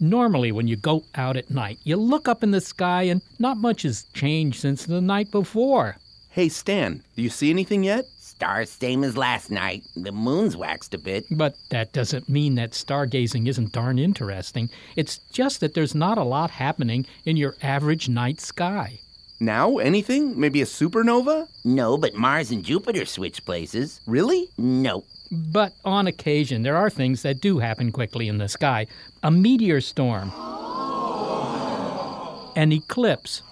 Normally, when you go out at night, you look up in the sky and not much has changed since the night before. Hey, Stan, do you see anything yet? Stars same as last night. The moon's waxed a bit. But that doesn't mean that stargazing isn't darn interesting. It's just that there's not a lot happening in your average night sky. Now? Anything? Maybe a supernova? No, but Mars and Jupiter switch places. Really? No. But on occasion, there are things that do happen quickly in the sky. A meteor storm. An eclipse.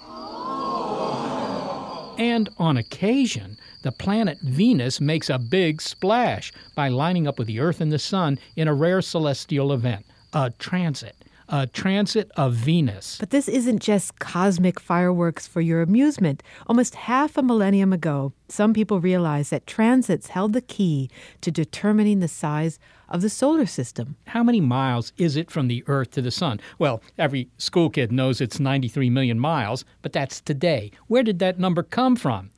And on occasion, the planet Venus makes a big splash by lining up with the Earth and the Sun in a rare celestial event, a transit. A transit of Venus. But this isn't just cosmic fireworks for your amusement. Almost half a millennium ago, some people realized that transits held the key to determining the size of the solar system. How many miles is it from the Earth to the Sun? Well, every school kid knows it's 93 million miles, but that's today. Where did that number come from?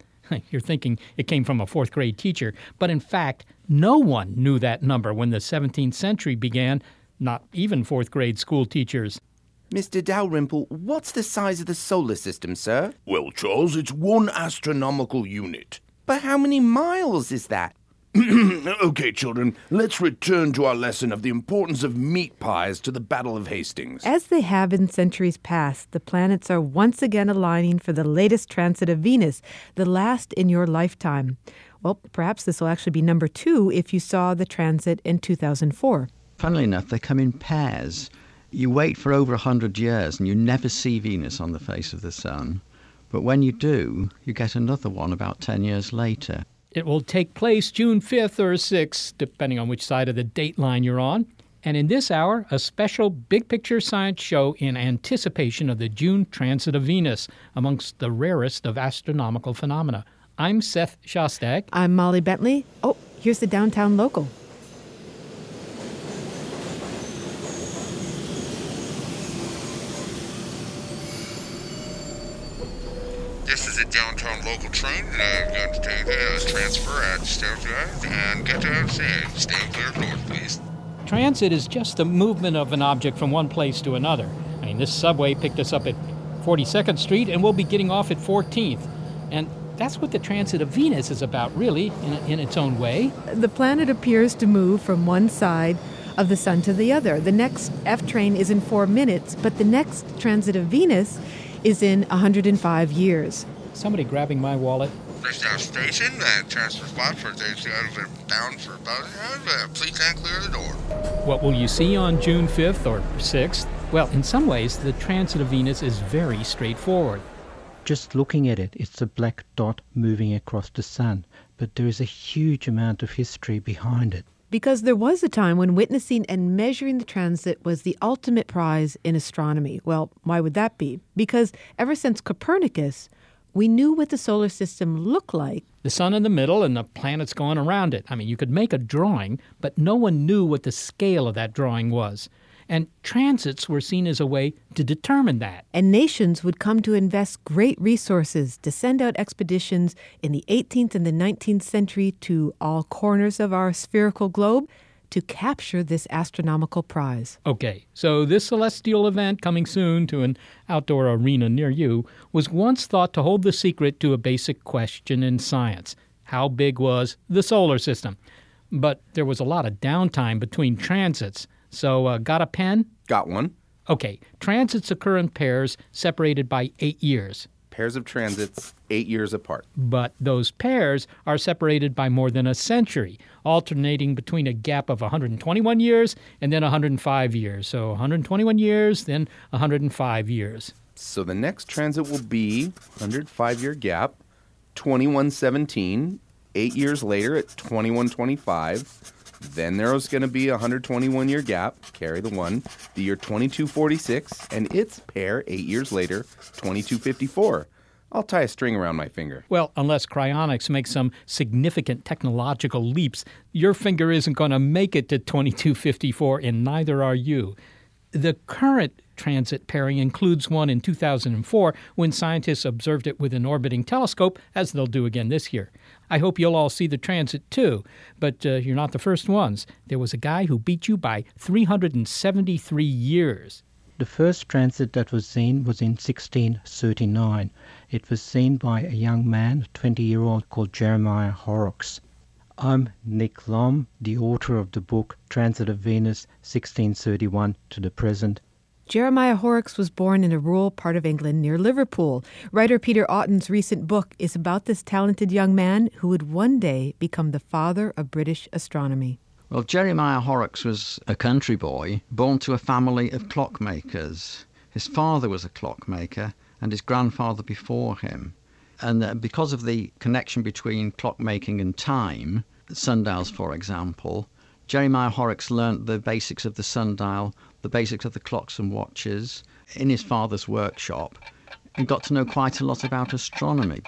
You're thinking it came from a fourth grade teacher, but in fact, no one knew that number when the 17th century began. Not even fourth-grade school teachers. Mr. Dalrymple, what's the size of the solar system, sir? Well, Charles, it's one astronomical unit. But how many miles is that? Okay, children, let's return to our lesson of the importance of meat pies to the Battle of Hastings. As they have in centuries past, the planets are once again aligning for the latest transit of Venus, the last in your lifetime. Well, perhaps this will actually be number 2 if you saw the transit in 2004. Funnily enough, they come in pairs. You wait for over 100 years and you never see Venus on the face of the Sun. But when you do, you get another one about 10 years later. It will take place June 5th or 6th, depending on which side of the date line you're on. And in this hour, a special Big Picture Science show in anticipation of the June transit of Venus, amongst the rarest of astronomical phenomena. I'm Seth Shostak. I'm Molly Bentley. Oh, here's the downtown local. This is a downtown local train. I'm going to take a transfer at Stowe Drive and get to safe. Stay clear of north, please. Transit is just the movement of an object from one place to another. I mean, this subway picked us up at 42nd Street, and we'll be getting off at 14th. And that's what the transit of Venus is about, really, in its own way. The planet appears to move from one side of the sun to the other. The next F train is in 4 minutes, but the next transit of Venus is in 105 years. Somebody grabbing my wallet. Bridgetown Station, transfer spot for those bound for Bowser. Please stand clear of the door. What will you see on June 5th or 6th? Well, in some ways, the transit of Venus is very straightforward. Just looking at it, it's a black dot moving across the sun, but there is a huge amount of history behind it. Because there was a time when witnessing and measuring the transit was the ultimate prize in astronomy. Well, why would that be? Because ever since Copernicus, we knew what the solar system looked like. The sun in the middle and the planets going around it. I mean, you could make a drawing, but no one knew what the scale of that drawing was. And transits were seen as a way to determine that. And nations would come to invest great resources to send out expeditions in the 18th and the 19th century to all corners of our spherical globe to capture this astronomical prize. Okay, so this celestial event coming soon to an outdoor arena near you was once thought to hold the secret to a basic question in science. how big was the solar system? But there was a lot of downtime between transits. So got a pen? Got one. Okay. Transits occur in pairs separated by 8 years. Pairs of transits, 8 years apart. But those pairs are separated by more than a century, alternating between a gap of 121 years and then 105 years. So 121 years, then 105 years. So the next transit will be 105-year gap, 2117, 8 years later at 2125. Then there's going to be a 121-year gap, carry the one, the year 2246, and its pair 8 years later, 2254. I'll tie a string around my finger. Well, unless cryonics makes some significant technological leaps, your finger isn't going to make it to 2254, and neither are you. The current transit pairing includes one in 2004 when scientists observed it with an orbiting telescope, as they'll do again this year. I hope you'll all see the transit too, but you're not the first ones. There was a guy who beat you by 373 years. The first transit that was seen was in 1639. It was seen by a young man, 20-year-old, called Jeremiah Horrocks. I'm Nick Lomb, the author of the book Transit of Venus, 1631 to the Present. Jeremiah Horrocks was born in a rural part of England near Liverpool. Writer Peter Aughton's recent book is about this talented young man who would one day become the father of British astronomy. Well, Jeremiah Horrocks was a country boy born to a family of clockmakers. His father was a clockmaker and his grandfather before him. And because of the connection between clockmaking and time, sundials, for example, Jeremiah Horrocks learnt the basics of the sundial, the basics of the clocks and watches in his father's workshop and got to know quite a lot about astronomy.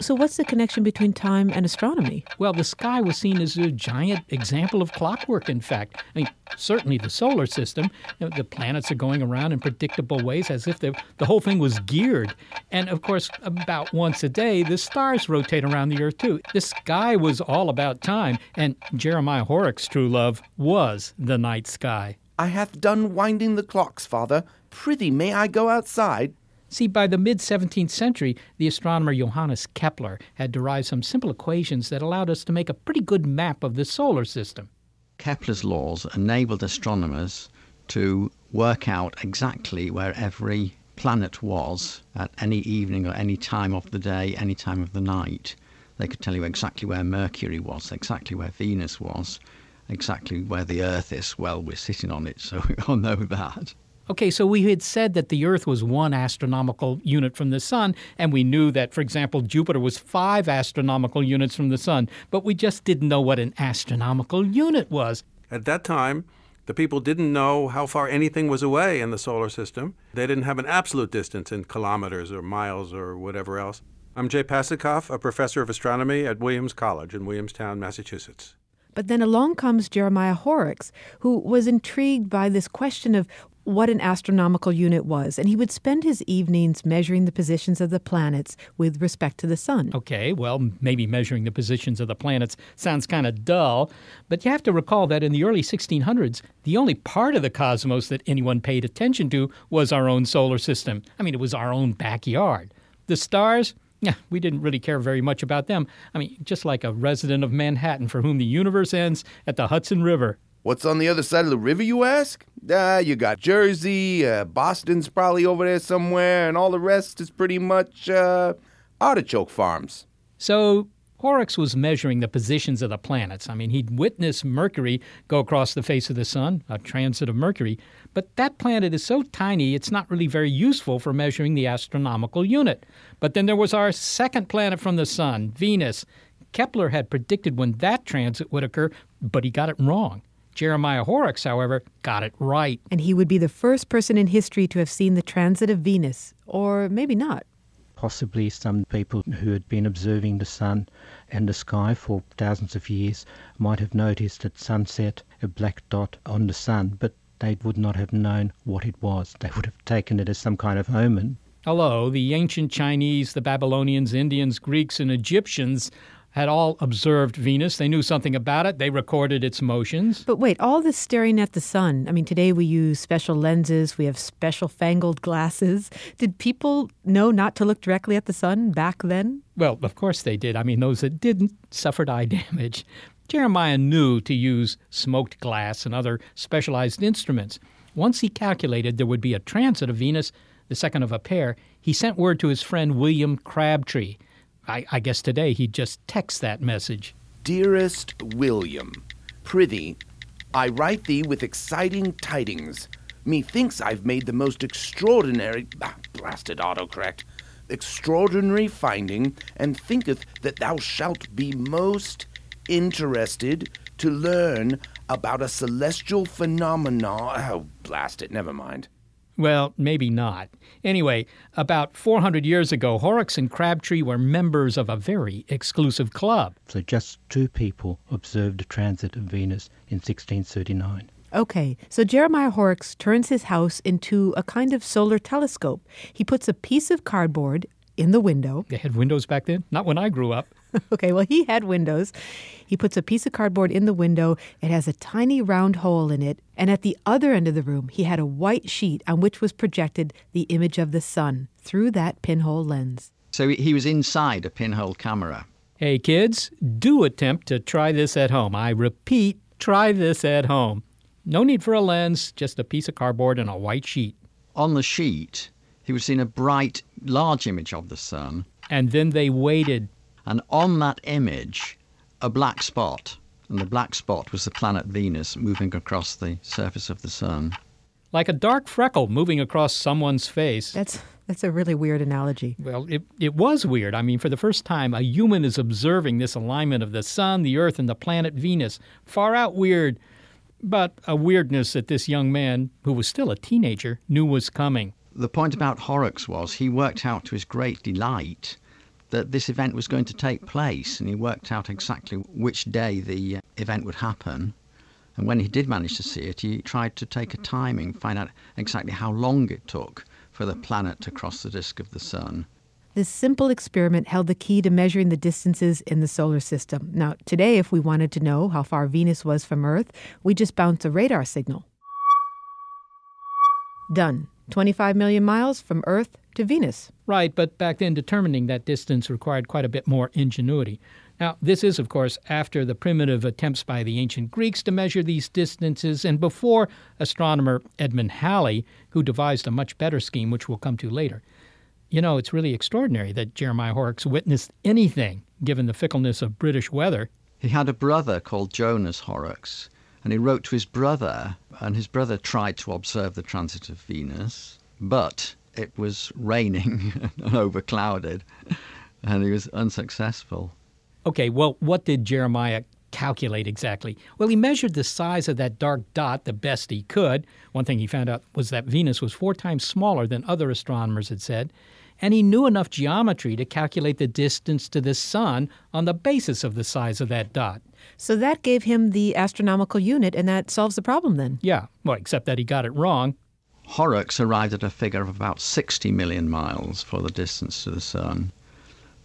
So what's the connection between time and astronomy? Well, the sky was seen as a giant example of clockwork, in fact. I mean, certainly the solar system. You know, the planets are going around in predictable ways as if the whole thing was geared. And, of course, about once a day, the stars rotate around the Earth, too. The sky was all about time, and Jeremiah Horrocks' true love was the night sky. I have done winding the clocks, Father. Prithee, may I go outside? See, by the mid-17th century, the astronomer Johannes Kepler had derived some simple equations that allowed us to make a pretty good map of the solar system. Kepler's laws enabled astronomers to work out exactly where every planet was at any evening or any time of the day, any time of the night. They could tell you exactly where Mercury was, exactly where Venus was, exactly where the Earth is. Well, we're sitting on it, so we all know that. Okay, so we had said that the Earth was one astronomical unit from the Sun, and we knew that, for example, Jupiter was 5 astronomical units from the Sun, but we just didn't know what an astronomical unit was. At that time, the people didn't know how far anything was away in the solar system. They didn't have an absolute distance in kilometers or miles or whatever else. I'm Jay Pasachoff, a professor of astronomy at Williams College in Williamstown, Massachusetts. But then along comes Jeremiah Horrocks, who was intrigued by this question of what an astronomical unit was, and he would spend his evenings measuring the positions of the planets with respect to the sun. Okay, well, maybe measuring the positions of the planets sounds kind of dull, but you have to recall that in the early 1600s, the only part of the cosmos that anyone paid attention to was our own solar system. I mean, it was our own backyard. The stars, yeah, we didn't really care very much about them. I mean, just like a resident of Manhattan for whom the universe ends at the Hudson River. What's on the other side of the river, you ask? You got Jersey, Boston's probably over there somewhere, and all the rest is pretty much artichoke farms. So Horrocks was measuring the positions of the planets. I mean, he'd witnessed Mercury go across the face of the sun, a transit of Mercury, but that planet is so tiny it's not really very useful for measuring the astronomical unit. But then there was our second planet from the sun, Venus. Kepler had predicted when that transit would occur, but he got it wrong. Jeremiah Horrocks, however, got it right. And he would be the first person in history to have seen the transit of Venus, or maybe not. Possibly some people who had been observing the sun and the sky for thousands of years might have noticed at sunset a black dot on the sun, but they would not have known what it was. They would have taken it as some kind of omen. Hello, the ancient Chinese, the Babylonians, Indians, Greeks, and Egyptians had all observed Venus. They knew something about it. They recorded its motions. But wait, all this staring at the sun. I mean, today we use special lenses. We have special fangled glasses. Did people know not to look directly at the sun back then? Well, of course they did. I mean, those that didn't suffered eye damage. Jeremiah knew to use smoked glass and other specialized instruments. Once he calculated there would be a transit of Venus, the second of a pair, he sent word to his friend William Crabtree. I guess today he just texts that message. Dearest William, prithee, I write thee with exciting tidings. Methinks I've made the most extraordinary finding, and thinketh that thou shalt be most interested to learn about a celestial phenomenon. Never mind. Well, maybe not. Anyway, about 400 years ago, Horrocks and Crabtree were members of a very exclusive club. So just two people observed a transit of Venus in 1639. Okay, so Jeremiah Horrocks turns his house into a kind of solar telescope. He puts a piece of cardboard in the window. They had windows back then? Not when I grew up. Okay, well, he had windows. He puts a piece of cardboard in the window. It has a tiny round hole in it. And at the other end of the room, he had a white sheet on which was projected the image of the sun through that pinhole lens. So he was inside a pinhole camera. Hey, kids, do attempt to try this at home. I repeat, try this at home. No need for a lens, just a piece of cardboard and a white sheet. On the sheet, he was seeing a bright, large image of the sun. And then they waited. And on that image, a black spot. And the black spot was the planet Venus moving across the surface of the sun. Like a dark freckle moving across someone's face. That's a really weird analogy. Well, it was weird. I mean, for the first time, a human is observing this alignment of the sun, the Earth, and the planet Venus. Far out weird, but a weirdness that this young man, who was still a teenager, knew was coming. The point about Horrocks was he worked out to his great delight that this event was going to take place, and he worked out exactly which day the event would happen. And when he did manage to see it, he tried to take a timing, find out exactly how long it took for the planet to cross the disk of the sun. This simple experiment held the key to measuring the distances in the solar system. Now, today, if we wanted to know how far Venus was from Earth, we just bounce a radar signal. Done. 25 million miles from Earth to Venus. Right, but back then determining that distance required quite a bit more ingenuity. Now, this is, of course, after the primitive attempts by the ancient Greeks to measure these distances and before astronomer Edmund Halley, who devised a much better scheme, which we'll come to later. You know, it's really extraordinary that Jeremiah Horrocks witnessed anything, given the fickleness of British weather. He had a brother called Johannes Horrocks, and he wrote to his brother, and his brother tried to observe the transit of Venus, but it was raining and overclouded, and he was unsuccessful. Okay, well, what did Jeremiah calculate exactly? Well, he measured the size of that dark dot the best he could. One thing he found out was that Venus was 4 times smaller than other astronomers had said, and he knew enough geometry to calculate the distance to the sun on the basis of the size of that dot. So that gave him the astronomical unit, and that solves the problem then? Yeah, well, except that he got it wrong. Horrocks arrived at a figure of about 60 million miles for the distance to the sun,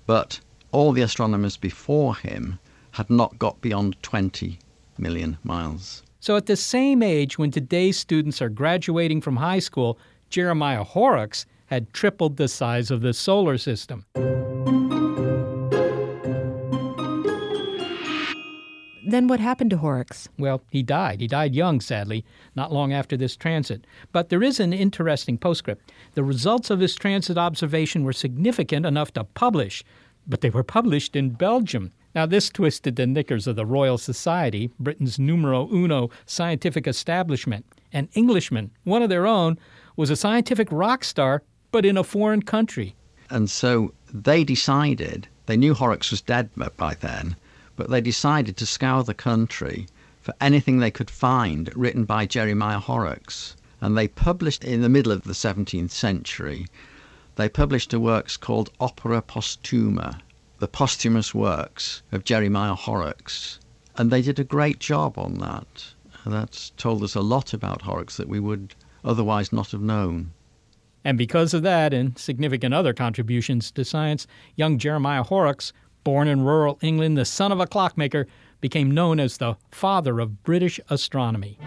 but all the astronomers before him had not got beyond 20 million miles. So at the same age when today's students are graduating from high school, Jeremiah Horrocks had tripled the size of the solar system. Then what happened to Horrocks? Well, he died. He died young, sadly, not long after this transit. But there is an interesting postscript. The results of his transit observation were significant enough to publish, but they were published in Belgium. Now, this twisted the knickers of the Royal Society, Britain's numero uno scientific establishment. An Englishman, one of their own, was a scientific rock star, but in a foreign country. And so they decided, they knew Horrocks was dead by then, but they decided to scour the country for anything they could find written by Jeremiah Horrocks. And they published, in the middle of the 17th century, they published a works called Opera Postuma, the posthumous works of Jeremiah Horrocks. And they did a great job on that. And that's told us a lot about Horrocks that we would otherwise not have known. And because of that and significant other contributions to science, young Jeremiah Horrocks Born in rural England, the son of a clockmaker became known as the father of British astronomy.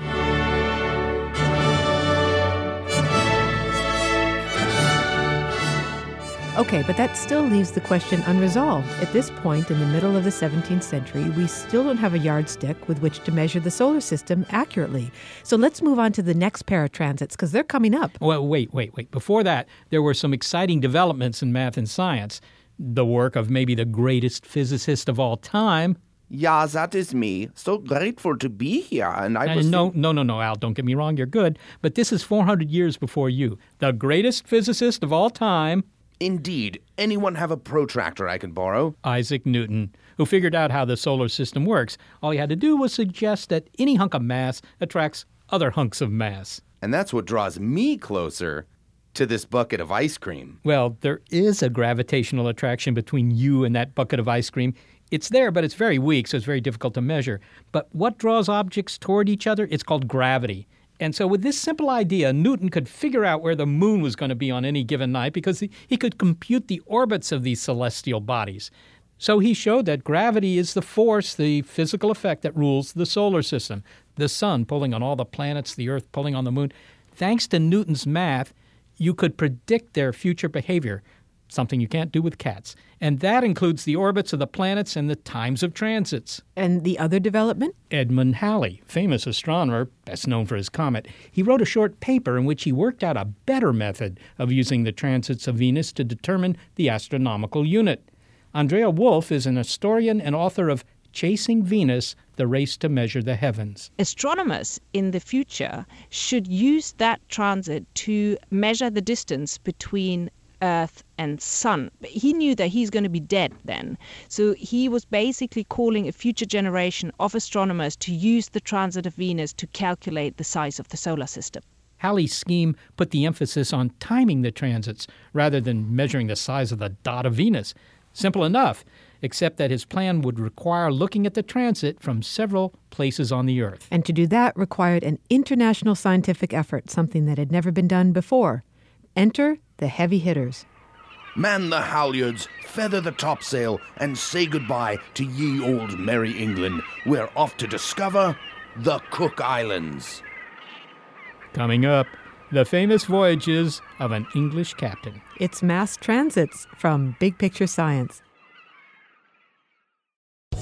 Okay, but that still leaves the question unresolved. At this point, in the middle of the 17th century, we still don't have a yardstick with which to measure the solar system accurately. So let's move on to the next pair of transits, because they're coming up. Well, wait. Before that, there were some exciting developments in math and science. The work of maybe the greatest physicist of all time. Yeah, that is me. So grateful to be here. And No, Al, don't get me wrong. You're good. But this is 400 years before you. The greatest physicist of all time. Indeed. Anyone have a protractor I can borrow? Isaac Newton, who figured out how the solar system works. All he had to do was suggest that any hunk of mass attracts other hunks of mass. And that's what draws me closer to this bucket of ice cream. Well, there is a gravitational attraction between you and that bucket of ice cream. It's there, but it's very weak, so it's very difficult to measure. But what draws objects toward each other? It's called gravity. And so with this simple idea, Newton could figure out where the moon was going to be on any given night because he could compute the orbits of these celestial bodies. So he showed that gravity is the force, the physical effect that rules the solar system. The sun pulling on all the planets, the earth pulling on the moon. Thanks to Newton's math, you could predict their future behavior, something you can't do with cats. And that includes the orbits of the planets and the times of transits. And the other development? Edmund Halley, famous astronomer, best known for his comet. He wrote a short paper in which he worked out a better method of using the transits of Venus to determine the astronomical unit. Andrea Wulf is an historian and author of Chasing Venus, the race to measure the heavens. Astronomers in the future should use that transit to measure the distance between Earth and Sun. But he knew that he's going to be dead then. So he was basically calling a future generation of astronomers to use the transit of Venus to calculate the size of the solar system. Halley's scheme put the emphasis on timing the transits rather than measuring the size of the dot of Venus. Simple enough, except that his plan would require looking at the transit from several places on the Earth. And to do that required an international scientific effort, something that had never been done before. Enter the heavy hitters. Man the halyards, feather the topsail, and say goodbye to ye old merry England. We're off to discover the Cook Islands. Coming up, the famous voyages of an English captain. It's mass transits from Big Picture Science.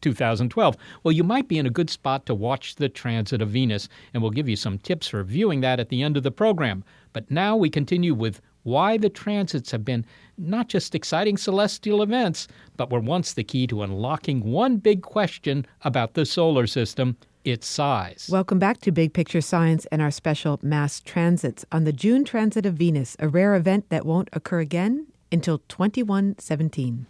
2012? Well, you might be in a good spot to watch the transit of Venus, and we'll give you some tips for viewing that at the end of the program. But now we continue with why the transits have been not just exciting celestial events, but were once the key to unlocking one big question about the solar system, its size. Welcome back to Big Picture Science and our special Mass Transits on the June transit of Venus, a rare event that won't occur again until 2117.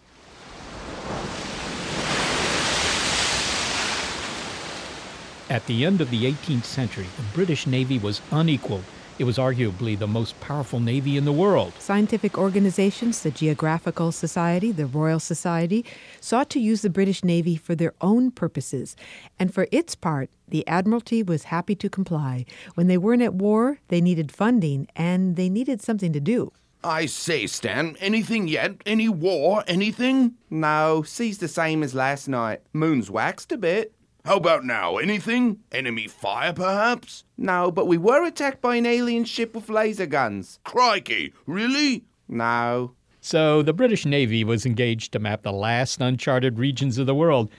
At the end of the 18th century, the British Navy was unequaled. It was arguably the most powerful navy in the world. Scientific organizations, the Geographical Society, the Royal Society, sought to use the British Navy for their own purposes. And for its part, the Admiralty was happy to comply. When they weren't at war, they needed funding, and they needed something to do. I say, Stan, anything yet? Any war? Anything? No, sea's the same as last night. Moon's waxed a bit. How about now? Anything? Enemy fire, perhaps? No, but we were attacked by an alien ship with laser guns. Crikey! Really? No. So the British Navy was engaged to map the last uncharted regions of the world,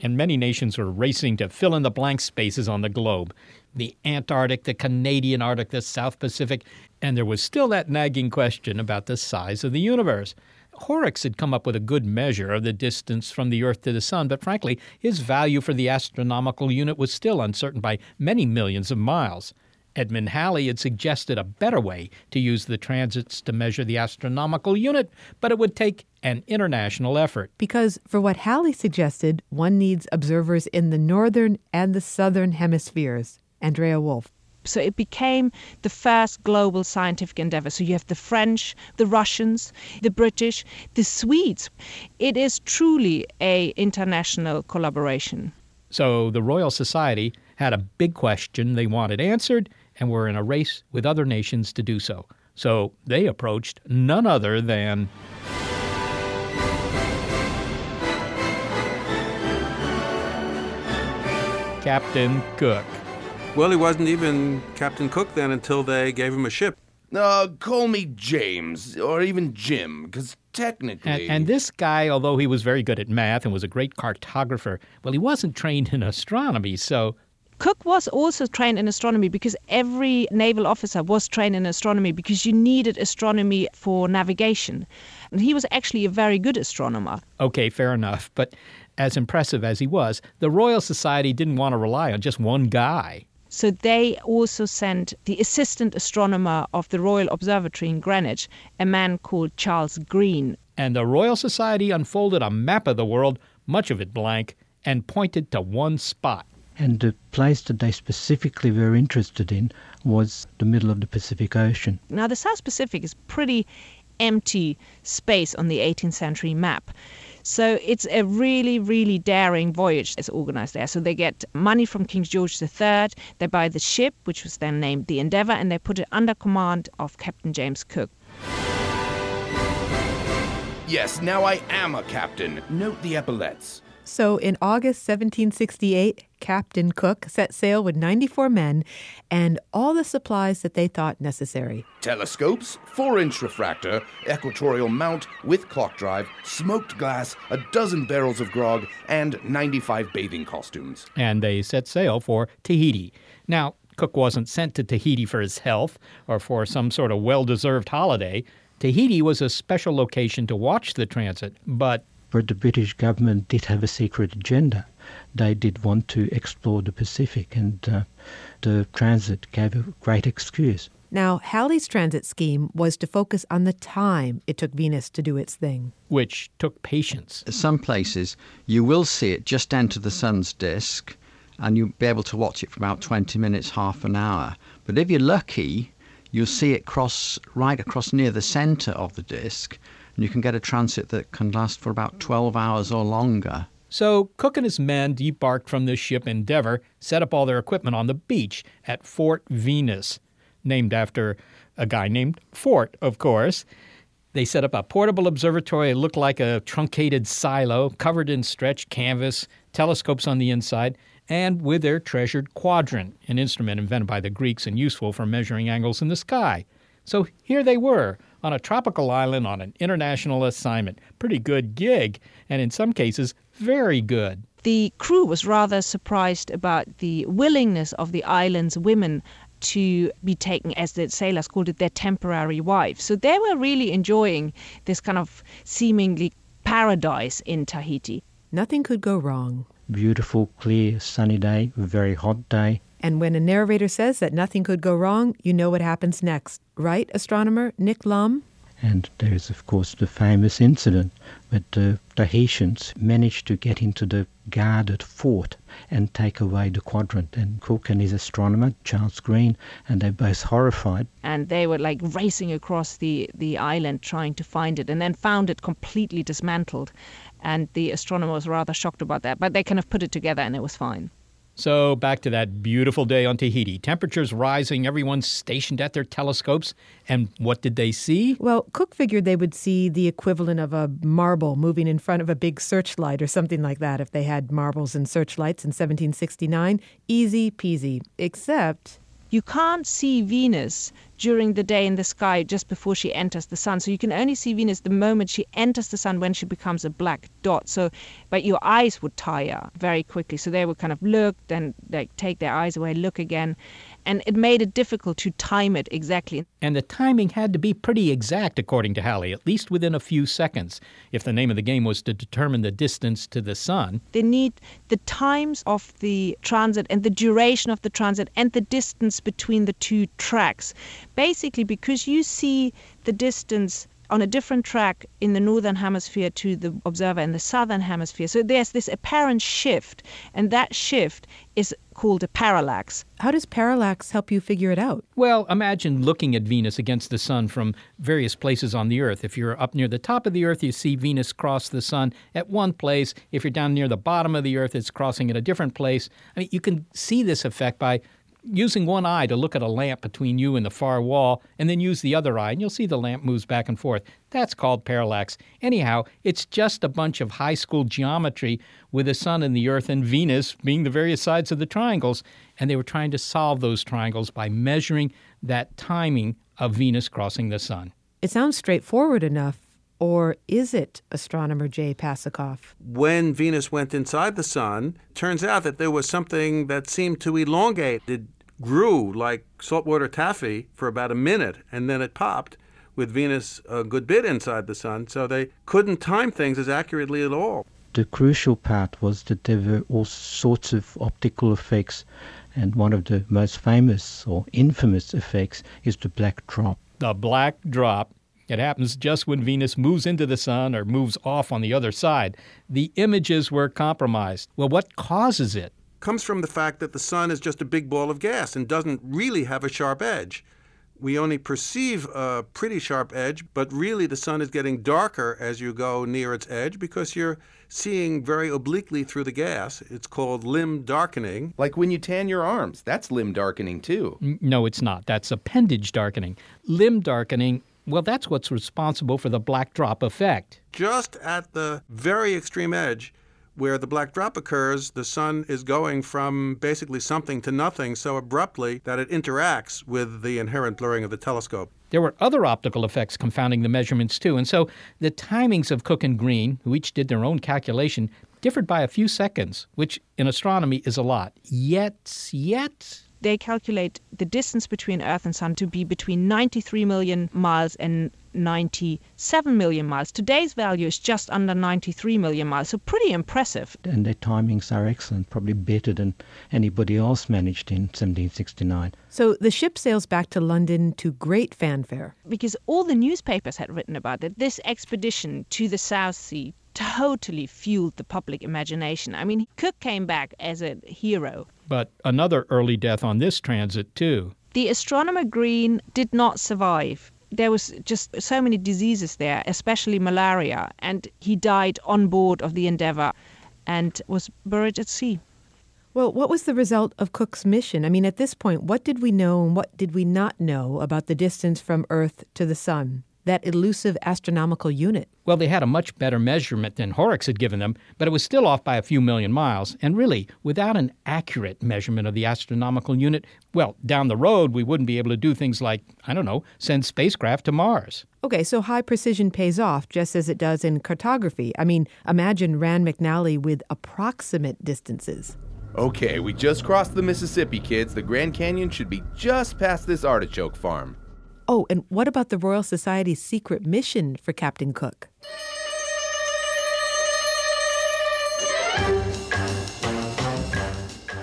and many nations were racing to fill in the blank spaces on the globe. The Antarctic, the Canadian Arctic, the South Pacific, and there was still that nagging question about the size of the universe. Horrocks had come up with a good measure of the distance from the Earth to the Sun, but frankly, his value for the astronomical unit was still uncertain by many millions of miles. Edmund Halley had suggested a better way to use the transits to measure the astronomical unit, but it would take an international effort. Because for what Halley suggested, one needs observers in the northern and the southern hemispheres. Andrea Wulf. So it became the first global scientific endeavor. So you have the French, the Russians, the British, the Swedes. It is truly an international collaboration. So the Royal Society had a big question they wanted answered and were in a race with other nations to do so. So they approached none other than Captain Cook. Well, he wasn't even Captain Cook then until they gave him a ship. Call me James, or even Jim, because technically... And this guy, although he was very good at math and was a great cartographer, well, he wasn't trained in astronomy, so... Cook was also trained in astronomy because every naval officer was trained in astronomy because you needed astronomy for navigation. And he was actually a very good astronomer. Okay, fair enough, but as impressive as he was, the Royal Society didn't want to rely on just one guy. So they also sent the assistant astronomer of the Royal Observatory in Greenwich, a man called Charles Green. And the Royal Society unfolded a map of the world, much of it blank, and pointed to one spot. And the place that they specifically were interested in was the middle of the Pacific Ocean. Now, the South Pacific is pretty empty space on the 18th century map. So it's a really, really daring voyage that's organized there. So they get money from King George III, they buy the ship, which was then named the Endeavour, and they put it under command of Captain James Cook. Yes, now I am a captain. Note the epaulets. So in August 1768, Captain Cook set sail with 94 men and all the supplies that they thought necessary. Telescopes, 4-inch refractor, equatorial mount with clock drive, smoked glass, a dozen barrels of grog, and 95 bathing costumes. And they set sail for Tahiti. Now, Cook wasn't sent to Tahiti for his health or for some sort of well-deserved holiday. Tahiti was a special location to watch the transit, but the British government did have a secret agenda. They did want to explore the Pacific, and the transit gave a great excuse. Now, Halley's transit scheme was to focus on the time it took Venus to do its thing. Which took patience. Some places, you will see it just enter the sun's disk, and you'll be able to watch it for about 20 minutes, half an hour. But if you're lucky, you'll see it cross right across near the centre of the disk, and you can get a transit that can last for about 12 hours or longer. So Cook and his men debarked from the ship Endeavour, set up all their equipment on the beach at Fort Venus, named after a guy named Fort, of course. They set up a portable observatory. It looked like a truncated silo covered in stretched canvas, telescopes on the inside, and with their treasured quadrant, an instrument invented by the Greeks and useful for measuring angles in the sky. So here they were, on a tropical island on an international assignment. Pretty good gig, and in some cases, very good. The crew was rather surprised about the willingness of the island's women to be taken, as the sailors called it, their temporary wives. So they were really enjoying this kind of seemingly paradise in Tahiti. Nothing could go wrong. Beautiful, clear, sunny day, very hot day. And when a narrator says that nothing could go wrong, you know what happens next. Right, astronomer Nick Lomb? And there is, of course, the famous incident where the Tahitians managed to get into the guarded fort and take away the quadrant. And Cook and his astronomer, Charles Green, and they're both horrified. And they were like racing across the island trying to find it, and then found it completely dismantled. And the astronomer was rather shocked about that, but they kind of put it together and it was fine. So back to that beautiful day on Tahiti. Temperatures rising, everyone stationed at their telescopes. And what did they see? Well, Cook figured they would see the equivalent of a marble moving in front of a big searchlight or something like that if they had marbles and searchlights in 1769. Easy peasy. Except you can't see Venus during the day in the sky just before she enters the sun. So you can only see Venus the moment she enters the sun, when she becomes a black dot. So, but your eyes would tire very quickly. So they would kind of look, then like take their eyes away, look again. And it made it difficult to time it exactly. And the timing had to be pretty exact, according to Halley, at least within a few seconds, if the name of the game was to determine the distance to the sun. They need the times of the transit and the duration of the transit and the distance between the two tracks. Basically, because you see the distance on a different track in the northern hemisphere to the observer in the southern hemisphere. So there's this apparent shift, and that shift is called a parallax. How does parallax help you figure it out? Well, imagine looking at Venus against the sun from various places on the Earth. If you're up near the top of the Earth, you see Venus cross the sun at one place. If you're down near the bottom of the Earth, it's crossing at a different place. I mean, you can see this effect by using one eye to look at a lamp between you and the far wall, and then use the other eye, and you'll see the lamp moves back and forth. That's called parallax. Anyhow, it's just a bunch of high school geometry with the sun and the Earth and Venus being the various sides of the triangles, and they were trying to solve those triangles by measuring that timing of Venus crossing the sun. It sounds straightforward enough, or is it, astronomer Jay Pasachoff? When Venus went inside the sun, it turns out that there was something that seemed to elongate. It grew like saltwater taffy for about a minute, and then it popped with Venus a good bit inside the sun, so they couldn't time things as accurately at all. The crucial part was that there were all sorts of optical effects, and one of the most famous or infamous effects is the black drop. The black drop. It happens just when Venus moves into the sun or moves off on the other side. The images were compromised. Well, what causes it? Comes from the fact that the sun is just a big ball of gas and doesn't really have a sharp edge. We only perceive a pretty sharp edge, but really the sun is getting darker as you go near its edge because you're seeing very obliquely through the gas. It's called limb darkening. Like when you tan your arms, that's limb darkening too. No, it's not. That's appendage darkening. Limb darkening, well, that's what's responsible for the black drop effect. Just at the very extreme edge where the black drop occurs, the sun is going from basically something to nothing so abruptly that it interacts with the inherent blurring of the telescope. There were other optical effects confounding the measurements too, and so the timings of Cook and Green, who each did their own calculation, differed by a few seconds, which in astronomy is a lot. Yet... They calculate the distance between Earth and Sun to be between 93 million miles and 97 million miles. Today's value is just under 93 million miles, so pretty impressive. And their timings are excellent, probably better than anybody else managed in 1769. So the ship sails back to London to great fanfare. Because all the newspapers had written about it. This expedition to the South Sea totally fueled the public imagination. I mean, Cook came back as a hero. But another early death on this transit, too. The astronomer Green did not survive. There was just so many diseases there, especially malaria, and he died on board of the Endeavour and was buried at sea. Well, what was the result of Cook's mission? I mean, at this point, what did we know and what did we not know about the distance from Earth to the sun? That elusive astronomical unit. Well, they had a much better measurement than Horrocks had given them, but it was still off by a few million miles. And really, without an accurate measurement of the astronomical unit, well, down the road, we wouldn't be able to do things like, I don't know, send spacecraft to Mars. Okay, so high precision pays off, just as it does in cartography. I mean, imagine Rand McNally with approximate distances. Okay, we just crossed the Mississippi, kids. The Grand Canyon should be just past this artichoke farm. Oh, and what about the Royal Society's secret mission for Captain Cook?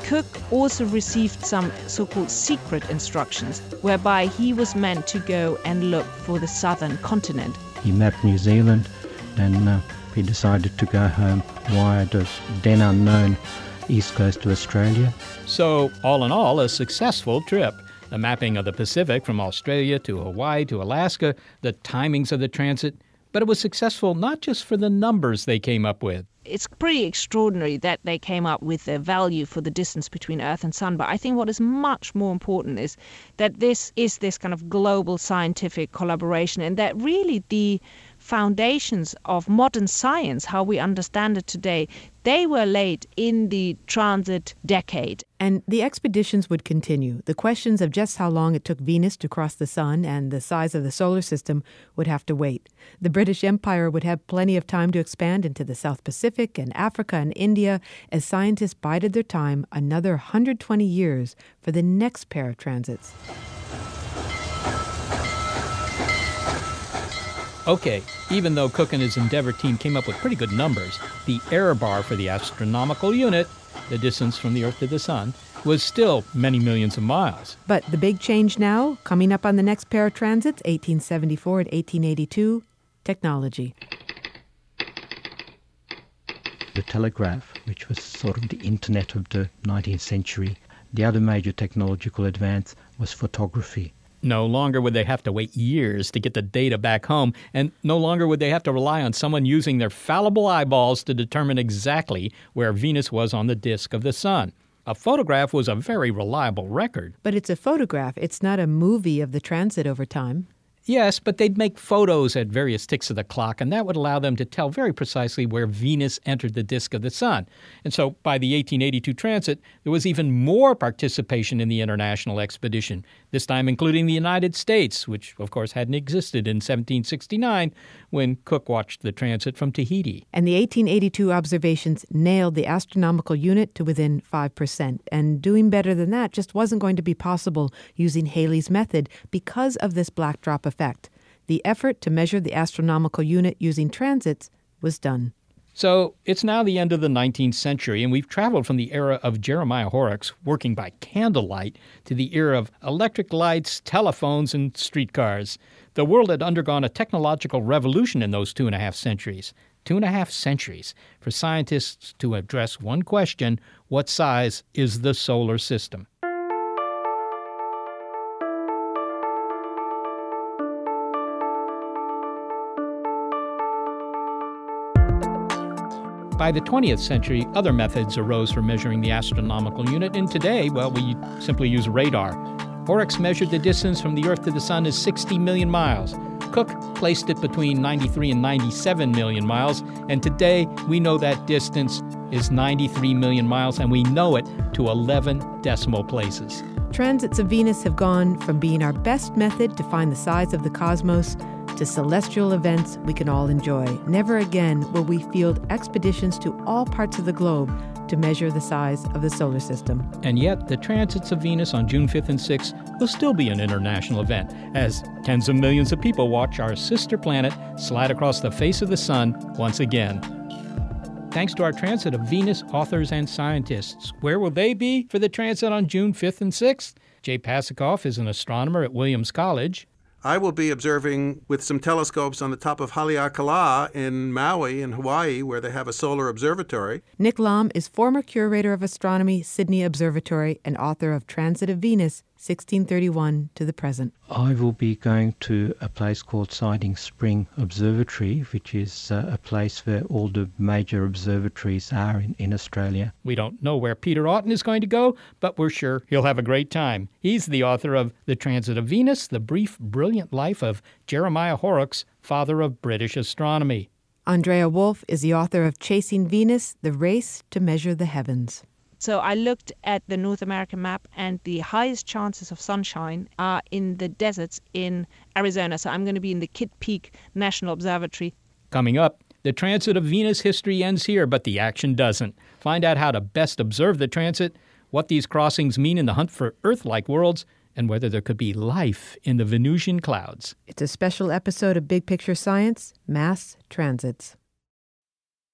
Cook also received some so-called secret instructions, whereby he was meant to go and look for the southern continent. He mapped New Zealand, and he decided to go home via the then unknown east coast of Australia. So, all in all, a successful trip. The mapping of the Pacific from Australia to Hawaii to Alaska, the timings of the transit. But it was successful not just for the numbers they came up with. It's pretty extraordinary that they came up with a value for the distance between Earth and Sun. But I think what is much more important is that this is this kind of global scientific collaboration, and that really the foundations of modern science, how we understand it today, they were laid in the transit decade. And the expeditions would continue. The questions of just how long it took Venus to cross the sun and the size of the solar system would have to wait. The British Empire would have plenty of time to expand into the South Pacific and Africa and India as scientists bided their time another 120 years for the next pair of transits. Okay, even though Cook and his Endeavour team came up with pretty good numbers, the error bar for the astronomical unit, the distance from the Earth to the Sun, was still many millions of miles. But the big change now, coming up on the next pair of transits, 1874 and 1882, technology. The telegraph, which was sort of the internet of the 19th century, the other major technological advance was photography. No longer would they have to wait years to get the data back home, and no longer would they have to rely on someone using their fallible eyeballs to determine exactly where Venus was on the disk of the sun. A photograph was a very reliable record. But it's a photograph. It's not a movie of the transit over time. Yes, but they'd make photos at various ticks of the clock, and that would allow them to tell very precisely where Venus entered the disk of the sun. And so by the 1882 transit, there was even more participation in the international expedition, this time including the United States, which, of course, hadn't existed in 1769 when Cook watched the transit from Tahiti. And the 1882 observations nailed the astronomical unit to within 5%. And doing better than that just wasn't going to be possible using Halley's method because of this black drop effect. The effort to measure the astronomical unit using transits was done. So it's now the end of the 19th century, and we've traveled from the era of Jeremiah Horrocks working by candlelight to the era of electric lights, telephones, and streetcars. The world had undergone a technological revolution in those 2.5 centuries. 2.5 centuries for scientists to address one question: what size is the solar system? By the 20th century, other methods arose for measuring the astronomical unit, and today, well, we simply use radar. Horrocks measured the distance from the Earth to the Sun as 60 million miles. Cook placed it between 93 and 97 million miles, and today we know that distance is 93 million miles, and we know it to 11 decimal places. Transits of Venus have gone from being our best method to find the size of the cosmos to celestial events we can all enjoy. Never again will we field expeditions to all parts of the globe to measure the size of the solar system. And yet, the transits of Venus on June 5th and 6th will still be an international event, as tens of millions of people watch our sister planet slide across the face of the sun once again. Thanks to our Transit of Venus authors and scientists. Where will they be for the transit on June 5th and 6th? Jay Pasachoff is an astronomer at Williams College. I will be observing with some telescopes on the top of Haleakala in Maui in Hawaii, where they have a solar observatory. Nick Lomb is former curator of astronomy, Sydney Observatory, and author of Transit of Venus, 1631 to the present. I will be going to a place called Siding Spring Observatory, which is a place where all the major observatories are in Australia. We don't know where Peter Otten is going to go, but we're sure he'll have a great time. He's the author of The Transit of Venus, The Brief, Brilliant Life of Jeremiah Horrocks, Father of British Astronomy. Andrea Wulf is the author of Chasing Venus, The Race to Measure the Heavens. So I looked at the North American map, and the highest chances of sunshine are in the deserts in Arizona. So I'm going to be in the Kitt Peak National Observatory. Coming up, the transit of Venus history ends here, but the action doesn't. Find out how to best observe the transit, what these crossings mean in the hunt for Earth-like worlds, and whether there could be life in the Venusian clouds. It's a special episode of Big Picture Science, Mass Transits.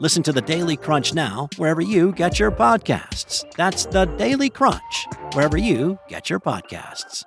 Listen to the Daily Crunch now, wherever you get your podcasts. That's the Daily Crunch, wherever you get your podcasts.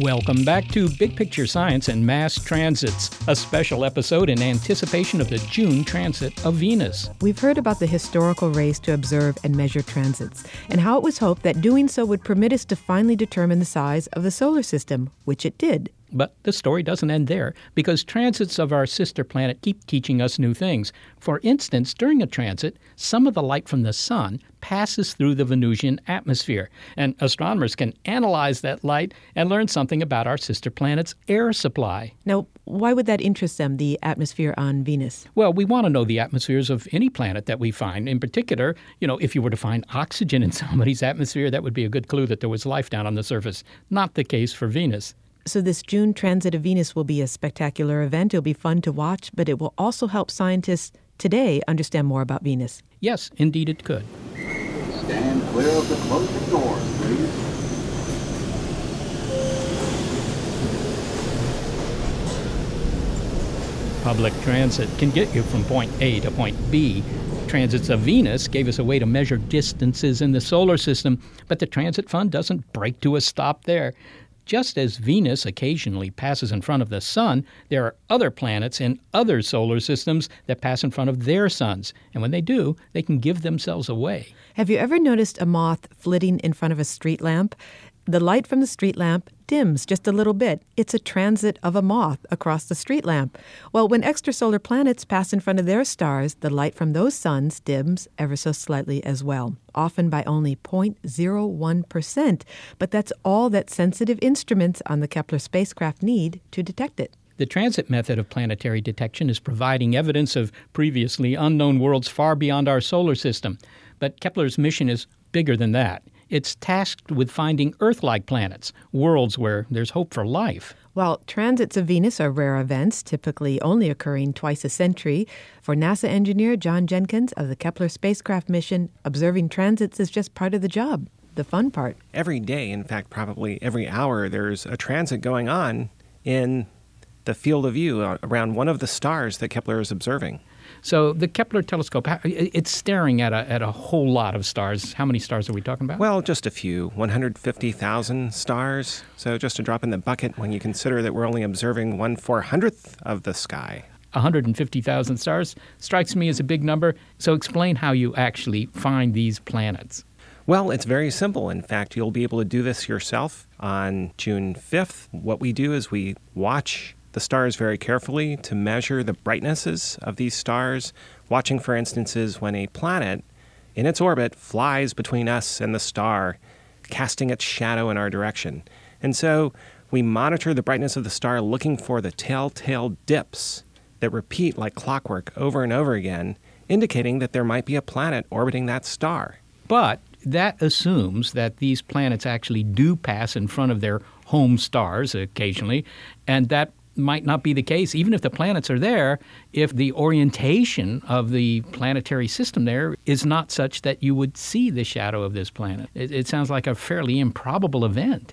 Welcome back to Big Picture Science and Mass Transits, a special episode in anticipation of the June transit of Venus. We've heard about the historical race to observe and measure transits, and how it was hoped that doing so would permit us to finally determine the size of the solar system, which it did. But the story doesn't end there, because transits of our sister planet keep teaching us new things. For instance, during a transit, some of the light from the sun passes through the Venusian atmosphere, and astronomers can analyze that light and learn something about our sister planet's air supply. Now, why would that interest them, the atmosphere on Venus? Well, we want to know the atmospheres of any planet that we find. In particular, if you were to find oxygen in somebody's atmosphere, that would be a good clue that there was life down on the surface. Not the case for Venus. So this June transit of Venus will be a spectacular event. It'll be fun to watch, but it will also help scientists today understand more about Venus. Yes, indeed it could. Stand clear of the closing doors, please. Public transit can get you from point A to point B. Transits of Venus gave us a way to measure distances in the solar system, but the transit fun doesn't break to a stop there. Just as Venus occasionally passes in front of the sun, there are other planets in other solar systems that pass in front of their suns. And when they do, they can give themselves away. Have you ever noticed a moth flitting in front of a street lamp? The light from the street lamp dims just a little bit. It's a transit of a moth across the street lamp. Well, when extrasolar planets pass in front of their stars, the light from those suns dims ever so slightly as well, often by only 0.01%. But that's all that sensitive instruments on the Kepler spacecraft need to detect it. The transit method of planetary detection is providing evidence of previously unknown worlds far beyond our solar system. But Kepler's mission is bigger than that. It's tasked with finding Earth-like planets, worlds where there's hope for life. While transits of Venus are rare events, typically only occurring twice a century, for NASA engineer John Jenkins of the Kepler spacecraft mission, observing transits is just part of the job, the fun part. Every day, in fact, probably every hour, there's a transit going on in the field of view around one of the stars that Kepler is observing. So the Kepler telescope, it's staring at a whole lot of stars. How many stars are we talking about? Well, just a few, 150,000 stars. So just a drop in the bucket when you consider that we're only observing 1/400th of the sky. 150,000 stars strikes me as a big number. So explain how you actually find these planets. Well, it's very simple. In fact, you'll be able to do this yourself on June 5th. What we do is we watch the stars very carefully to measure the brightnesses of these stars, watching for instances when a planet in its orbit flies between us and the star, casting its shadow in our direction. And so we monitor the brightness of the star, looking for the telltale dips that repeat like clockwork over and over again, indicating that there might be a planet orbiting that star. But that assumes that these planets actually do pass in front of their home stars occasionally, and that might not be the case. Even if the planets are there, if the orientation of the planetary system there is not such that you would see the shadow of this planet. It sounds like a fairly improbable event.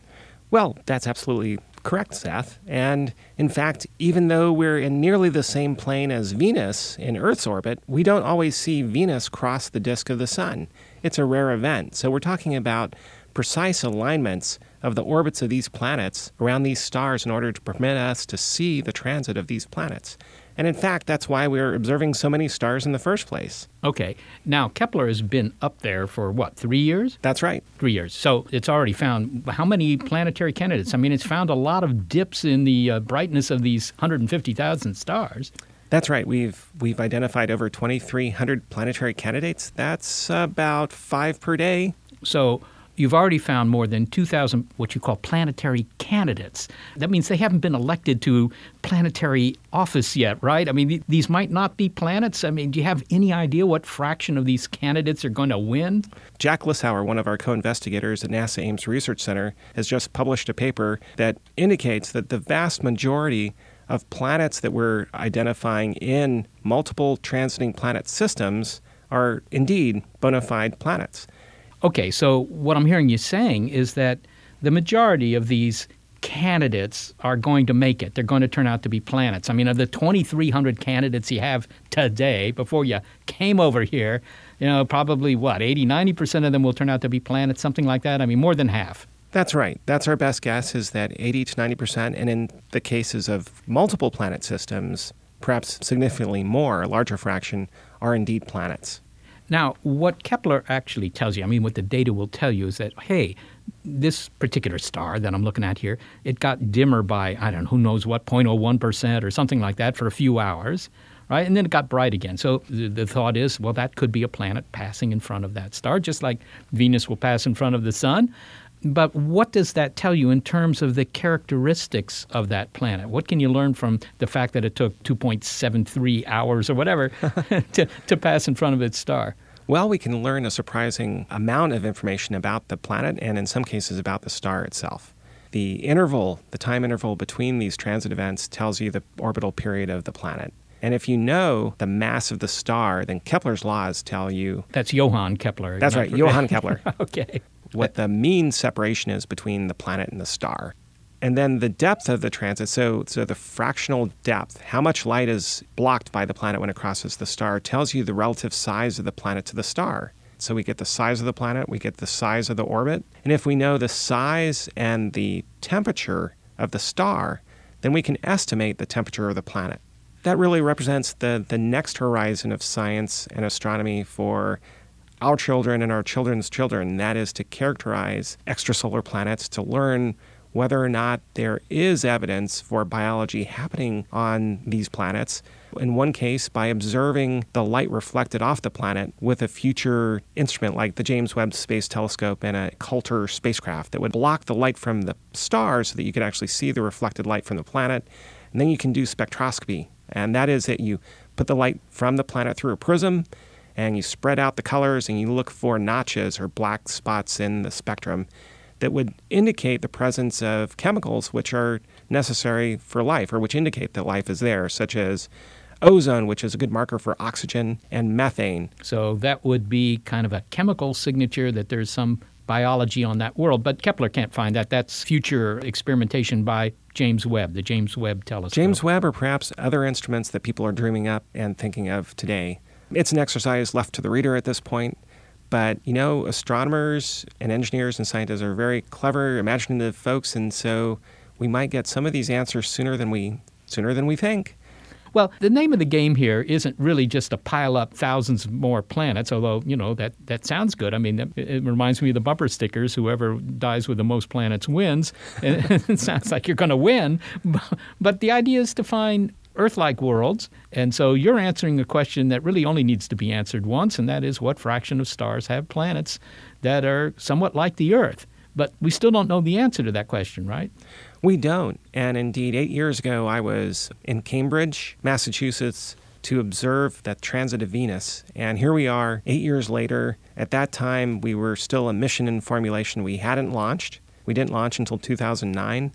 Well, that's absolutely correct, Seth. And in fact, even though we're in nearly the same plane as Venus in Earth's orbit, we don't always see Venus cross the disk of the sun. It's a rare event. So we're talking about precise alignments of the orbits of these planets around these stars in order to permit us to see the transit of these planets. And in fact, that's why we're observing so many stars in the first place. Okay. Now, Kepler has been up there for, 3 years? That's right. 3 years. So it's already found how many planetary candidates? I mean, it's found a lot of dips in the brightness of these 150,000 stars. That's right. We've identified over 2,300 planetary candidates. That's about 5 per day. So you've already found more than 2,000 what you call planetary candidates. That means they haven't been elected to planetary office yet, right? I mean, these might not be planets. I mean, do you have any idea what fraction of these candidates are going to win? Jack Lissauer, one of our co-investigators at NASA Ames Research Center, has just published a paper that indicates that the vast majority of planets that we're identifying in multiple transiting planet systems are indeed bona fide planets. Okay, so what I'm hearing you saying is that the majority of these candidates are going to make it. They're going to turn out to be planets. I mean, of the 2,300 candidates you have today, before you came over here, probably 80-90% of them will turn out to be planets, something like that? I mean, more than half. That's right. That's our best guess, is that 80 to 90%, and in the cases of multiple planet systems, perhaps significantly more, a larger fraction, are indeed planets. Now, what Kepler actually tells you, I mean, what the data will tell you is that, hey, this particular star that I'm looking at here, it got dimmer by, I don't know, who knows what, 0.01% or something like that for a few hours, right? And then it got bright again. So the thought is, well, that could be a planet passing in front of that star, just like Venus will pass in front of the sun. But what does that tell you in terms of the characteristics of that planet? What can you learn from the fact that it took 2.73 hours or whatever to pass in front of its star? Well, we can learn a surprising amount of information about the planet and in some cases about the star itself. The time interval between these transit events tells you the orbital period of the planet. And if you know the mass of the star, then Kepler's laws tell you... That's Johann Kepler. That's right, Johann Kepler. Okay. What the mean separation is between the planet and the star. And then the depth of the transit, so the fractional depth, how much light is blocked by the planet when it crosses the star, tells you the relative size of the planet to the star. So we get the size of the planet, we get the size of the orbit. And if we know the size and the temperature of the star, then we can estimate the temperature of the planet. That really represents the next horizon of science and astronomy for our children and our children's children. That is to characterize extrasolar planets, to learn whether or not there is evidence for biology happening on these planets. In one case, by observing the light reflected off the planet with a future instrument like the James Webb Space Telescope and a Coulter spacecraft that would block the light from the star so that you could actually see the reflected light from the planet. And then you can do spectroscopy. And that is that you put the light from the planet through a prism and you spread out the colors and you look for notches or black spots in the spectrum that would indicate the presence of chemicals which are necessary for life, or which indicate that life is there, such as ozone, which is a good marker for oxygen, and methane. So that would be kind of a chemical signature that there's some biology on that world, but Kepler can't find that. That's future experimentation by James Webb, the James Webb Telescope. James Webb, or perhaps other instruments that people are dreaming up and thinking of today. It's an exercise left to the reader at this point, but, you know, astronomers and engineers and scientists are very clever, imaginative folks, and so we might get some of these answers sooner than we think. Well, the name of the game here isn't really just to pile up thousands more planets, although, you know, that sounds good. I mean, it reminds me of the bumper stickers, whoever dies with the most planets wins. And it sounds like you're going to win, but the idea is to find Earth-like worlds, and so you're answering a question that really only needs to be answered once, and that is what fraction of stars have planets that are somewhat like the Earth. But we still don't know the answer to that question, right? We don't. And indeed, 8 years ago, I was in Cambridge, Massachusetts, to observe that transit of Venus. And here we are, 8 years later. At that time, we were still a mission in formulation. We hadn't launched. We didn't launch until 2009.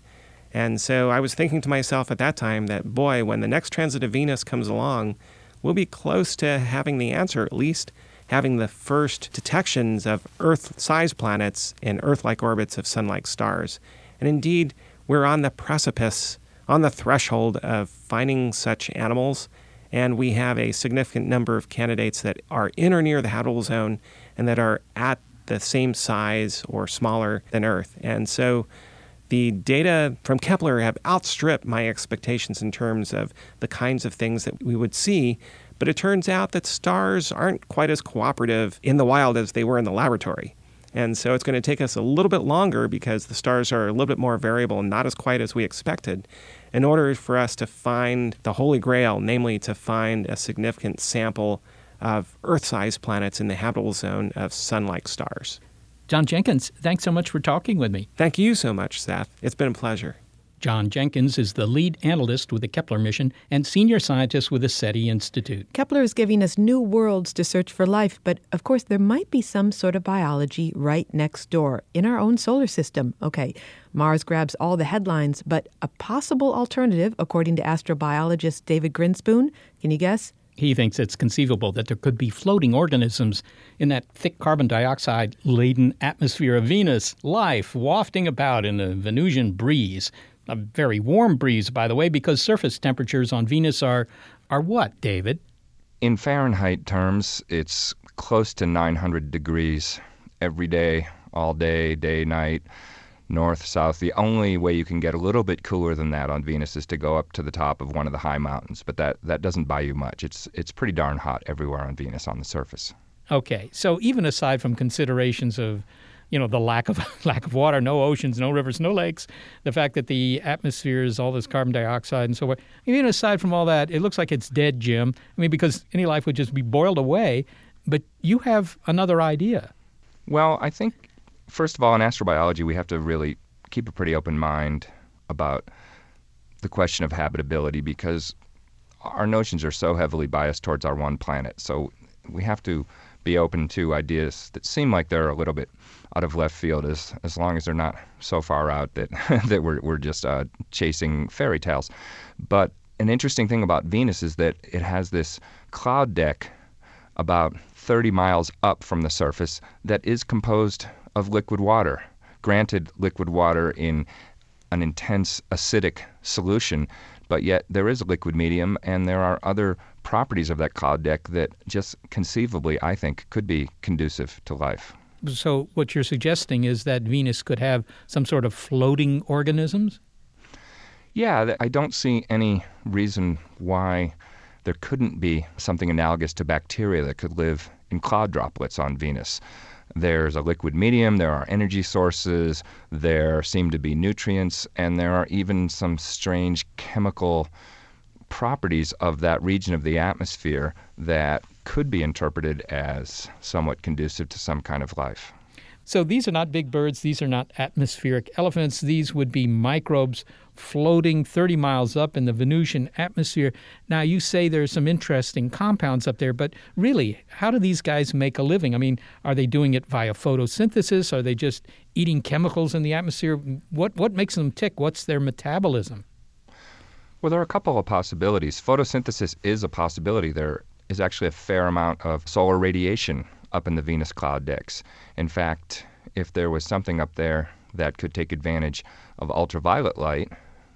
And so I was thinking to myself at that time that, boy, when the next transit of Venus comes along, we'll be close to having the answer, at least having the first detections of Earth-sized planets in Earth-like orbits of sun-like stars. And indeed, we're on the precipice, on the threshold of finding such animals, and we have a significant number of candidates that are in or near the habitable zone and that are at the same size or smaller than Earth. And so the data from Kepler have outstripped my expectations in terms of the kinds of things that we would see, but it turns out that stars aren't quite as cooperative in the wild as they were in the laboratory. And so it's going to take us a little bit longer, because the stars are a little bit more variable and not as quiet as we expected, in order for us to find the Holy Grail, namely to find a significant sample of Earth-sized planets in the habitable zone of sun-like stars. John Jenkins, thanks so much for talking with me. Thank you so much, Seth. It's been a pleasure. John Jenkins is the lead analyst with the Kepler mission and senior scientist with the SETI Institute. Kepler is giving us new worlds to search for life, but of course there might be some sort of biology right next door in our own solar system. Okay, Mars grabs all the headlines, but a possible alternative, according to astrobiologist David Grinspoon, can you guess? He thinks it's conceivable that there could be floating organisms in that thick carbon dioxide-laden atmosphere of Venus, life wafting about in a Venusian breeze. A very warm breeze, by the way, because surface temperatures on Venus are what, David? In Fahrenheit terms, it's close to 900 degrees every day, all day, night. north, south. The only way you can get a little bit cooler than that on Venus is to go up to the top of one of the high mountains, but that doesn't buy you much. It's pretty darn hot everywhere on Venus on the surface. Okay, so even aside from considerations of, the lack of water, no oceans, no rivers, no lakes, the fact that the atmosphere is all this carbon dioxide and so on. Even aside from all that, it looks like it's dead, Jim. Because any life would just be boiled away. But you have another idea. Well, I think, first of all, in astrobiology, we have to really keep a pretty open mind about the question of habitability because our notions are so heavily biased towards our one planet. So we have to be open to ideas that seem like they're a little bit out of left field, as long as they're not so far out that we're just chasing fairy tales. But an interesting thing about Venus is that it has this cloud deck about 30 miles up from the surface that is composed of liquid water. Granted, liquid water in an intense acidic solution, but yet there is a liquid medium, and there are other properties of that cloud deck that just conceivably, I think, could be conducive to life. So what you're suggesting is that Venus could have some sort of floating organisms? Yeah, I don't see any reason why there couldn't be something analogous to bacteria that could live in cloud droplets on Venus. There's a liquid medium, there are energy sources, there seem to be nutrients, and there are even some strange chemical properties of that region of the atmosphere that could be interpreted as somewhat conducive to some kind of life. So these are not big birds, these are not atmospheric elephants, these would be microbes floating 30 miles up in the Venusian atmosphere. Now, you say there's some interesting compounds up there, but really, how do these guys make a living? Are they doing it via photosynthesis? Are they just eating chemicals in the atmosphere? What makes them tick? What's their metabolism? Well, there are a couple of possibilities. Photosynthesis is a possibility. There is actually a fair amount of solar radiation up in the Venus cloud decks. In fact, if there was something up there that could take advantage of ultraviolet light,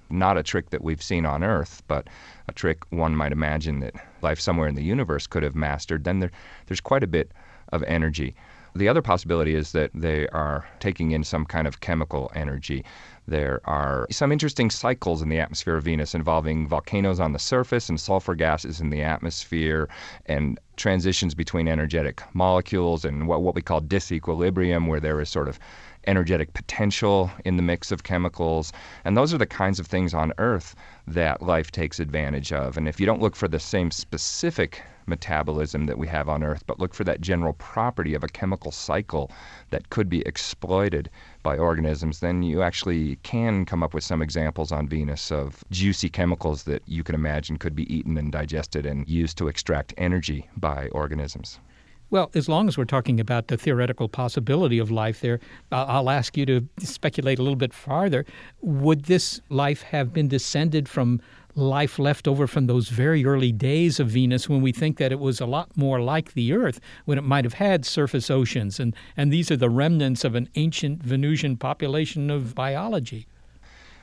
not a trick that we've seen on Earth, but a trick one might imagine that life somewhere in the universe could have mastered, then there's quite a bit of energy. The other possibility is that they are taking in some kind of chemical energy. There are some interesting cycles in the atmosphere of Venus involving volcanoes on the surface and sulfur gases in the atmosphere and transitions between energetic molecules and what we call disequilibrium, where there is sort of energetic potential in the mix of chemicals. And those are the kinds of things on Earth that life takes advantage of. And if you don't look for the same specific metabolism that we have on Earth, but look for that general property of a chemical cycle that could be exploited by organisms, then you actually can come up with some examples on Venus of juicy chemicals that you can imagine could be eaten and digested and used to extract energy by organisms. Well, as long as we're talking about the theoretical possibility of life there, I'll ask you to speculate a little bit farther. Would this life have been descended from life left over from those very early days of Venus when we think that it was a lot more like the Earth, when it might have had surface oceans? And these are the remnants of an ancient Venusian population of biology.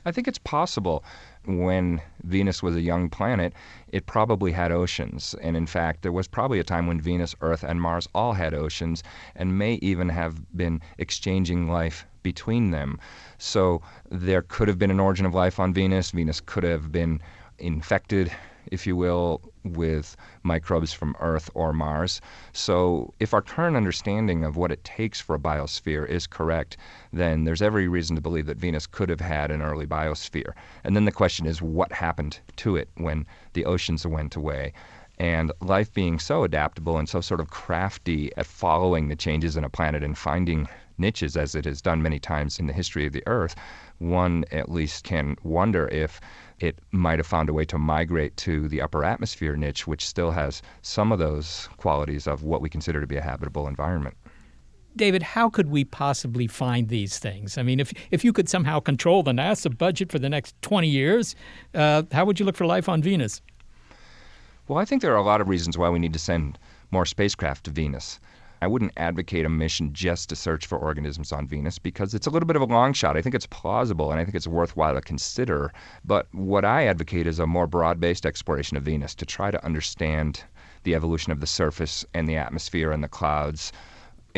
I think it's possible. When Venus was a young planet, it probably had oceans. And in fact, there was probably a time when Venus, Earth, and Mars all had oceans and may even have been exchanging life between them. So there could have been an origin of life on Venus. Venus could have been infected, if you will, with microbes from Earth or Mars. So if our current understanding of what it takes for a biosphere is correct, then there's every reason to believe that Venus could have had an early biosphere. And then the question is, what happened to it when the oceans went away? And life being so adaptable and so sort of crafty at following the changes in a planet and finding niches, as it has done many times in the history of the Earth, one at least can wonder if it might have found a way to migrate to the upper atmosphere niche, which still has some of those qualities of what we consider to be a habitable environment. David, how could we possibly find these things? If you could somehow control the NASA budget for the next 20 years, how would you look for life on Venus? Well, I think there are a lot of reasons why we need to send more spacecraft to Venus. I wouldn't advocate a mission just to search for organisms on Venus because it's a little bit of a long shot. I think it's plausible and I think it's worthwhile to consider. But what I advocate is a more broad-based exploration of Venus to try to understand the evolution of the surface and the atmosphere and the clouds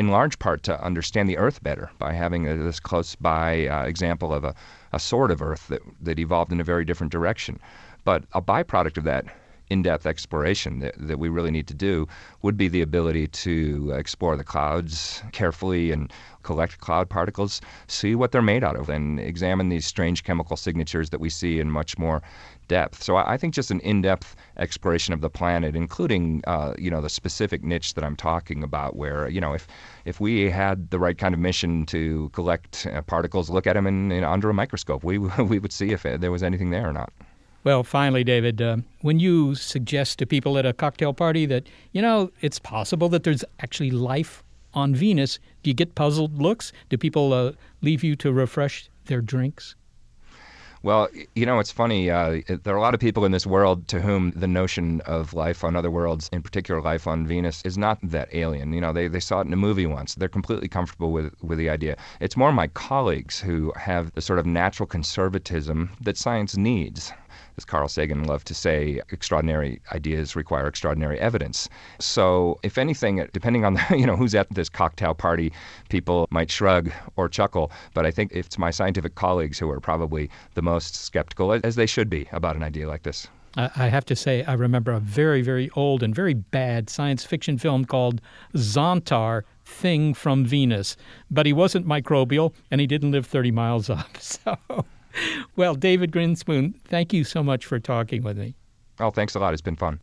in large part to understand the Earth better by having this close-by example of a sort of Earth that evolved in a very different direction. But a byproduct of that in-depth exploration that we really need to do would be the ability to explore the clouds carefully and collect cloud particles, see what they're made out of, and examine these strange chemical signatures that we see in much more depth. So I think just an in-depth exploration of the planet, including the specific niche that I'm talking about, where if we had the right kind of mission to collect particles, look at them under a microscope, we would see if there was anything there or not. Well, finally, David, when you suggest to people at a cocktail party that, it's possible that there's actually life on Venus, do you get puzzled looks? Do people leave you to refresh their drinks? Well, it's funny. There are a lot of people in this world to whom the notion of life on other worlds, in particular life on Venus, is not that alien. They saw it in a movie once. They're completely comfortable with the idea. It's more my colleagues who have the sort of natural conservatism that science needs. As Carl Sagan loved to say, extraordinary ideas require extraordinary evidence. So if anything, depending on who's at this cocktail party, people might shrug or chuckle. But I think it's my scientific colleagues who are probably the most skeptical, as they should be, about an idea like this. I have to say, I remember a very, very old and very bad science fiction film called Zontar, Thing from Venus. But he wasn't microbial, and he didn't live 30 miles up, so... Well, David Grinspoon, thank you so much for talking with me. Oh, thanks a lot. It's been fun.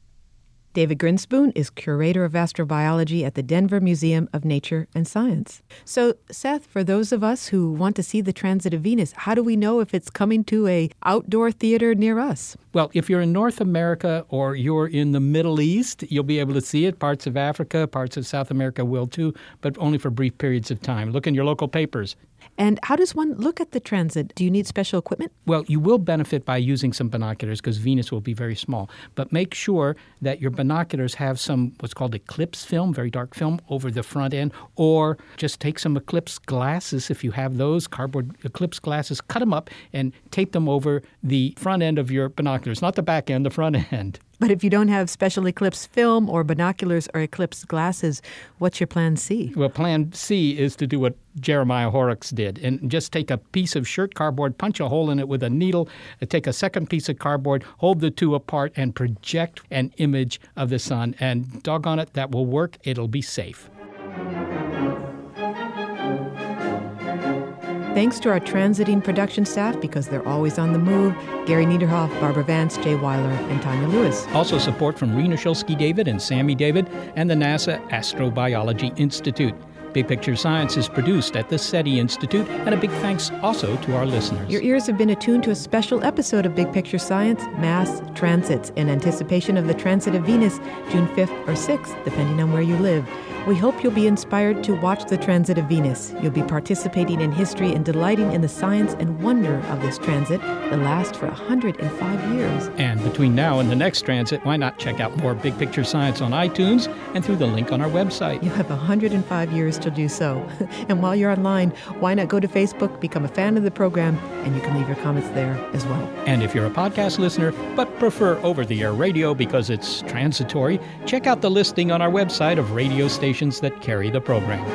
David Grinspoon is curator of astrobiology at the Denver Museum of Nature and Science. So, Seth, for those of us who want to see the transit of Venus, how do we know if it's coming to an outdoor theater near us? Well, if you're in North America or you're in the Middle East, you'll be able to see it. Parts of Africa, parts of South America will too, but only for brief periods of time. Look in your local papers. And how does one look at the transit? Do you need special equipment? Well, you will benefit by using some binoculars because Venus will be very small. But make sure that your binoculars have some what's called eclipse film, very dark film, over the front end. Or just take some eclipse glasses, if you have those, cardboard eclipse glasses, cut them up and tape them over the front end of your binoculars. Not the back end, the front end. But if you don't have special eclipse film or binoculars or eclipse glasses, what's your plan C? Well, plan C is to do what Jeremiah Horrocks did and just take a piece of shirt cardboard, punch a hole in it with a needle, take a second piece of cardboard, hold the two apart, and project an image of the sun. And doggone it, that will work. It'll be safe. Thanks to our transiting production staff, because they're always on the move, Gary Niederhoff, Barbara Vance, Jay Weiler, and Tanya Lewis. Also support from Rena Shulsky-David and Sammy David and the NASA Astrobiology Institute. Big Picture Science is produced at the SETI Institute, and a big thanks also to our listeners. Your ears have been attuned to a special episode of Big Picture Science, Mass Transits, in anticipation of the transit of Venus, June 5th or 6th, depending on where you live. We hope you'll be inspired to watch the transit of Venus. You'll be participating in history and delighting in the science and wonder of this transit that lasts for 105 years. And between now and the next transit, why not check out more Big Picture Science on iTunes and through the link on our website. You have 105 years to do so. And while you're online, why not go to Facebook, become a fan of the program, and you can leave your comments there as well. And if you're a podcast listener but prefer over-the-air radio because it's transitory, check out the listing on our website of radio stations that carry the program.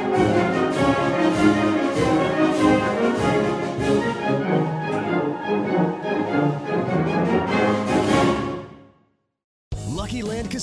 Lucky Land